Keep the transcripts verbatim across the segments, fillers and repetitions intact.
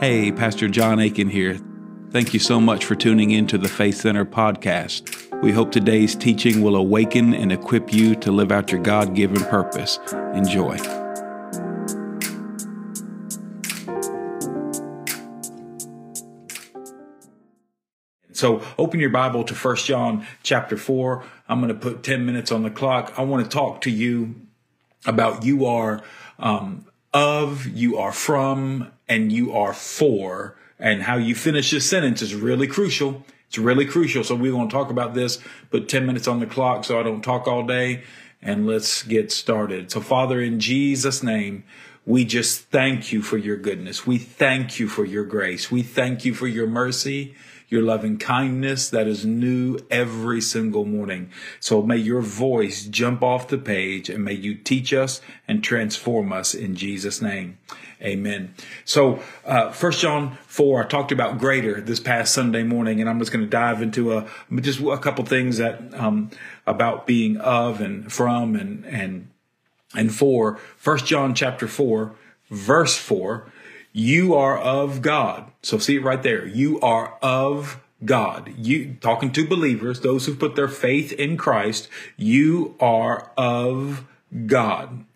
Hey, Pastor John Aitken here. Thank you so much for tuning in to the Faith Center podcast. We hope today's teaching will awaken and equip you to live out your God-given purpose. Enjoy. So open your Bible to First John chapter four. I'm going to put ten minutes on the clock. I want to talk to you about you are um, of, you are from, and you are for. And how you finish this sentence is really crucial. It's really crucial. So we're going to talk about this. Put ten minutes on the clock so I don't talk all day. And let's get started. So Father, in Jesus' name, we just thank you for your goodness. We thank you for your grace. We thank you for your mercy, your loving kindness that is new every single morning. So may your voice jump off the page and may you teach us and transform us in Jesus' name. Amen. So uh, First John four, I talked about greater this past Sunday morning, and I'm just going to dive into a, just a couple things that um, about being of and from and and and for. First John chapter four, verse four, you are of God. So see it right there. You are of God. You talking to believers, those who've put their faith in Christ, you are of God.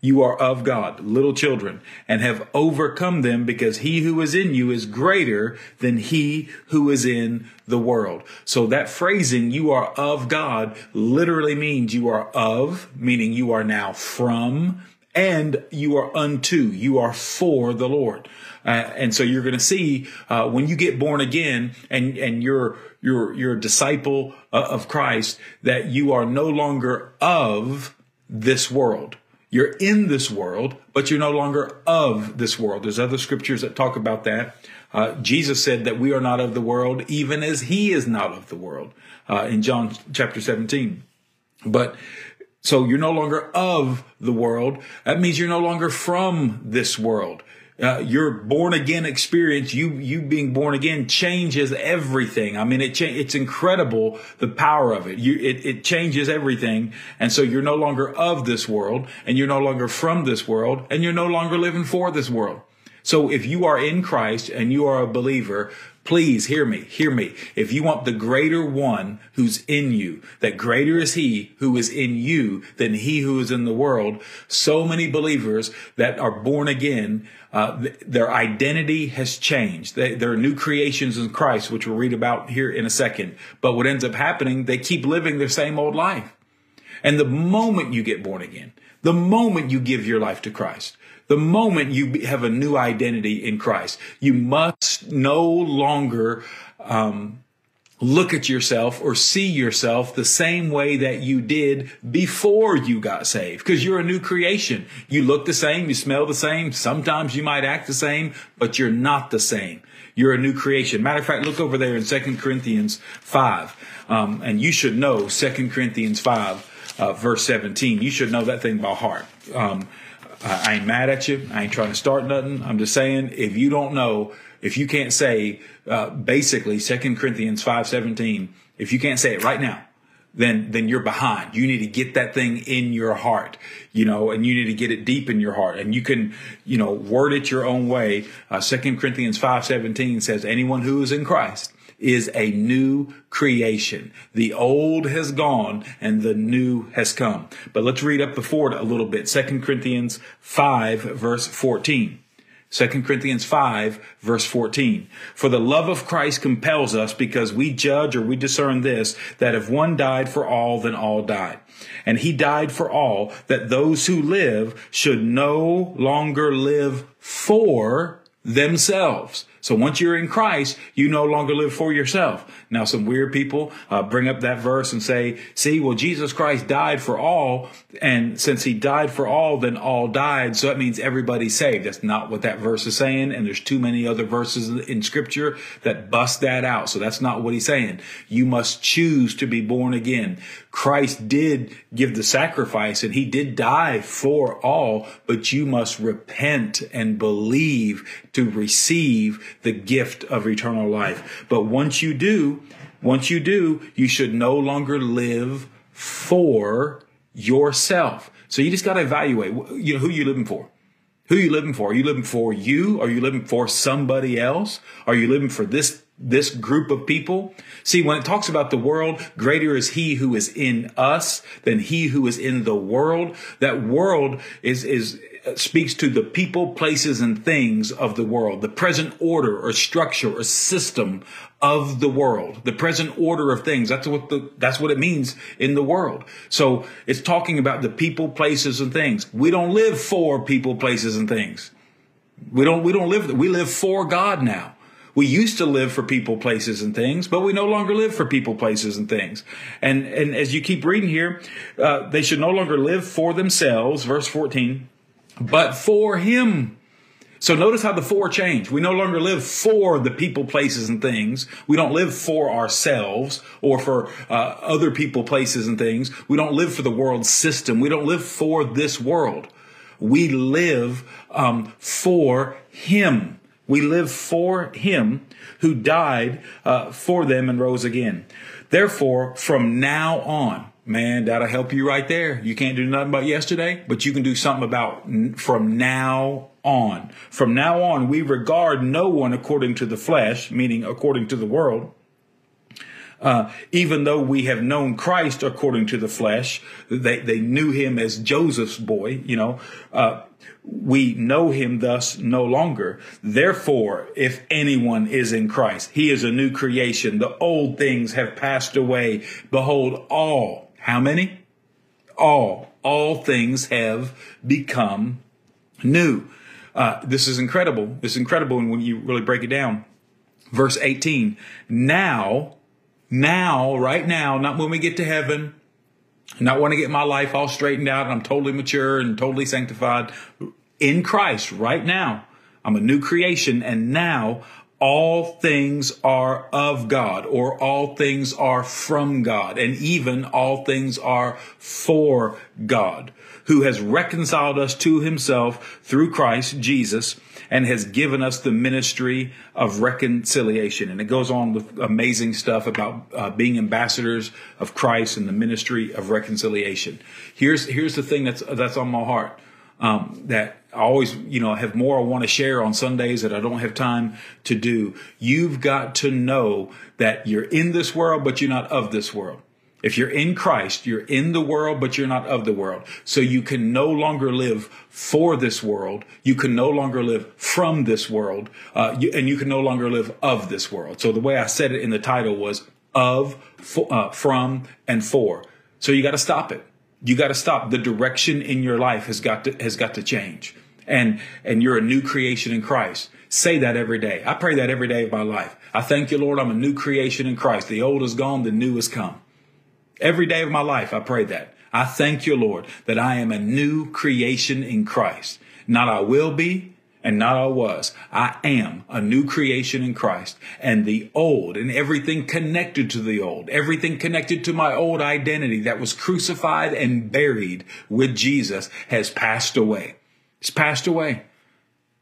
You are of God, little children, and have overcome them because he who is in you is greater than he who is in the world. So that phrasing, you are of God, literally means you are of, meaning you are now from, and you are unto, you are for the Lord. Uh, and so you're going to see uh, when you get born again and, and you're, you're, you're a disciple of Christ, that you are no longer of this world. You're in this world, but you're no longer of this world. There's other scriptures that talk about that. Uh, Jesus said that we are not of the world, even as he is not of the world, uh, in John chapter seventeen. But so you're no longer of the world. That means you're no longer from this world. Uh, your born again experience, you, you being born again changes everything. I mean, it, cha- it's incredible the power of it. You, it, it changes everything. And so you're no longer of this world and you're no longer from this world and you're no longer living for this world. So if you are in Christ and you are a believer, please hear me, hear me. If you want the greater one who's in you, that greater is he who is in you than he who is in the world. So many believers that are born again, uh, th- their identity has changed. They, they're new creations in Christ, which we'll read about here in a second. But what ends up happening, they keep living their same old life. And the moment you get born again, the moment you give your life to Christ, the moment you have a new identity in Christ, you must no longer um, look at yourself or see yourself the same way that you did before you got saved, because you're a new creation. You look the same, you smell the same, sometimes you might act the same, but you're not the same. You're a new creation. Matter of fact, look over there in Second Corinthians five, um, and you should know Second Corinthians five, uh, verse seventeen. You should know that thing by heart. Um I ain't mad at you. I ain't trying to start nothing. I'm just saying, if you don't know, if you can't say, uh, basically Second Corinthians five seventeen, if you can't say it right now, then, then you're behind. You need to get that thing in your heart, you know, and you need to get it deep in your heart, and you can, you know, word it your own way. Uh, Second Corinthians five seventeen says, anyone who is in Christ is a new creation. The old has gone and the new has come. But let's read up before it a little bit. Second Corinthians five, verse fourteen. Second Corinthians five, verse fourteen. For the love of Christ compels us, because we judge or we discern this, that if one died for all, then all died. And he died for all, that those who live should no longer live for themselves. So once you're in Christ, you no longer live for yourself. Now, some weird people uh, bring up that verse and say, see, well, Jesus Christ died for all. And since he died for all, then all died. So that means everybody's saved. That's not what that verse is saying. And there's too many other verses in scripture that bust that out. So that's not what he's saying. You must choose to be born again. Christ did give the sacrifice and he did die for all, but you must repent and believe to receive the gift of eternal life. But once you do, once you do, you should no longer live for yourself. So you just got to evaluate, you know, who you're living for. Who are you living for? Are you living for you? Are you living for somebody else? Are you living for this, this group of people? See, when it talks about the world, greater is he who is in us than he who is in the world. That world is, is, speaks to the people, places, and things of the world, the present order or structure or system of the world, the present order of things. That's what the, that's what it means in the world. So it's talking about the people, places, and things. We don't live for people, places, and things. We don't, we don't live, we live for God now. We used to live for people, places, and things, but we no longer live for people, places, and things. And, and as you keep reading here, uh, they should no longer live for themselves, verse fourteen, but for him. So notice how the four change. We no longer live for the people, places, and things. We don't live for ourselves or for uh, other people, places, and things. We don't live for the world system. We don't live for this world. We live um, for him. We live for him who died uh, for them and rose again. Therefore, from now on, man, that'll help you right there. You can't do nothing about yesterday, but you can do something about from now on. From now on, we regard no one according to the flesh, meaning according to the world. Uh, even though we have known Christ according to the flesh, they, they knew him as Joseph's boy, you know, uh, we know him thus no longer. Therefore, if anyone is in Christ, he is a new creation. The old things have passed away. Behold, all. How many? All. All things have become new. Uh, this is incredible. It's incredible when you really break it down. Verse eighteen. Now, now, right now, not when we get to heaven, not when I get my life all straightened out and I'm totally mature and totally sanctified. In Christ, right now, I'm a new creation. And now all things are of God, or all things are from God, and even all things are for God, who has reconciled us to himself through Christ Jesus and has given us the ministry of reconciliation. And it goes on with amazing stuff about uh, being ambassadors of Christ and the ministry of reconciliation. Here's, here's the thing that's, that's on my heart. Um, that I always, you know, have more I want to share on Sundays that I don't have time to do. You've got to know that you're in this world, but you're not of this world. If you're in Christ, you're in the world, but you're not of the world. So you can no longer live for this world. You can no longer live from this world, uh, you, and you can no longer live of this world. So the way I said it in the title was of, for, uh, from, and for. So you got to stop it. You got to stop. The direction in your life has got to, has got to change. And, and you're a new creation in Christ. Say that every day. I pray that every day of my life. I thank you, Lord. I'm a new creation in Christ. The old is gone. The new has come. Every day of my life, I pray that. I thank you, Lord, that I am a new creation in Christ. Not I will be and not I was. I am a new creation in Christ, and the old and everything connected to the old, everything connected to my old identity that was crucified and buried with Jesus has passed away. It's passed away.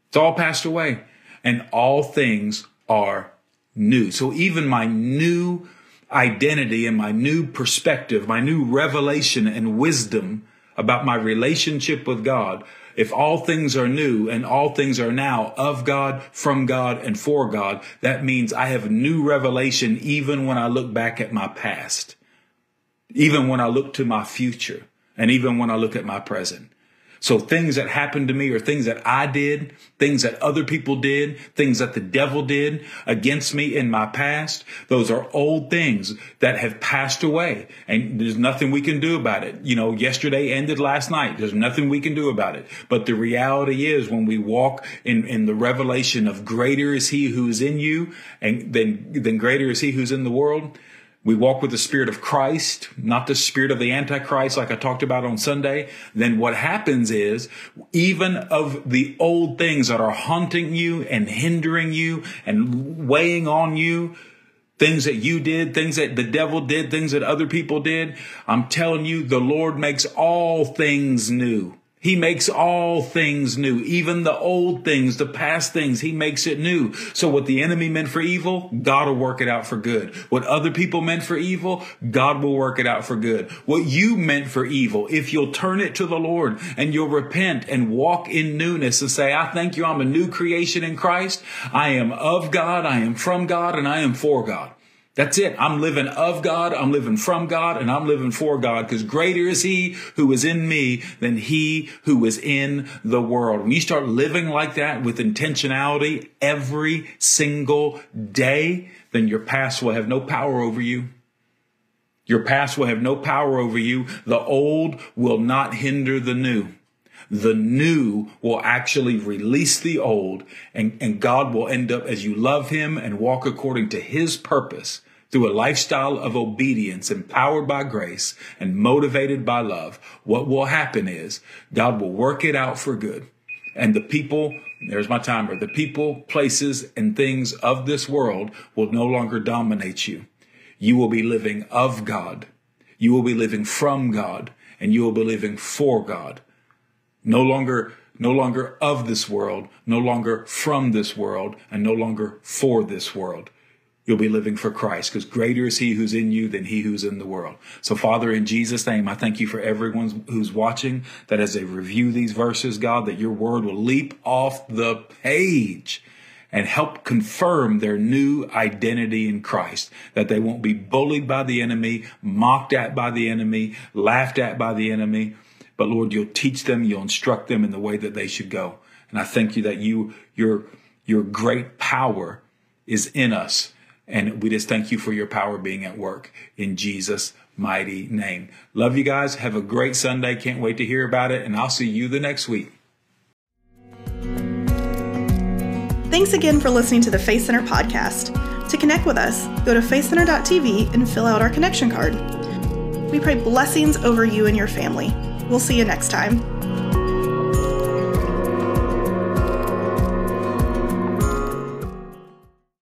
It's all passed away, and all things are new. So even my new identity and my new perspective, my new revelation and wisdom about my relationship with God, if all things are new and all things are now of God, from God, and for God, that means I have new revelation even when I look back at my past, even when I look to my future, and even when I look at my present. So things that happened to me, or things that I did, things that other people did, things that the devil did against me in my past, those are old things that have passed away, and there's nothing we can do about it. You know, yesterday ended last night. There's nothing we can do about it. But the reality is, when we walk in, in the revelation of greater is he who is in you, and then, then greater is he who's in the world, we walk with the spirit of Christ, not the spirit of the Antichrist, like I talked about on Sunday. Then what happens is, even of the old things that are haunting you and hindering you and weighing on you, things that you did, things that the devil did, things that other people did, I'm telling you, the Lord makes all things new. He makes all things new, even the old things, the past things. He makes it new. So what the enemy meant for evil, God will work it out for good. What other people meant for evil, God will work it out for good. What you meant for evil, if you'll turn it to the Lord and you'll repent and walk in newness and say, I thank you, I'm a new creation in Christ. I am of God, I am from God, and I am for God. That's it. I'm living of God, I'm living from God, and I'm living for God, because greater is he who is in me than he who is in the world. When you start living like that with intentionality every single day, then your past will have no power over you. Your past will have no power over you. The old will not hinder the new. The new will actually release the old, and, and God will end up, as you love him and walk according to his purpose, through a lifestyle of obedience, empowered by grace and motivated by love, what will happen is God will work it out for good. And the people, there's my timer, the people, places, and things of this world will no longer dominate you. You will be living of God. You will be living from God, and you will be living for God. No longer, no longer of this world, no longer from this world, and no longer for this world. You'll be living for Christ, because greater is he who's in you than he who's in the world. So, Father, in Jesus' name, I thank you for everyone who's watching, that as they review these verses, God, that your word will leap off the page and help confirm their new identity in Christ, that they won't be bullied by the enemy, mocked at by the enemy, laughed at by the enemy. But, Lord, you'll teach them, you'll instruct them in the way that they should go. And I thank you that you, your, your great power is in us. And we just thank you for your power being at work in Jesus' mighty name. Love you guys. Have a great Sunday. Can't wait to hear about it. And I'll see you the next week. Thanks again for listening to the Faith Center podcast. To connect with us, go to faith center dot t v and fill out our connection card. We pray blessings over you and your family. We'll see you next time.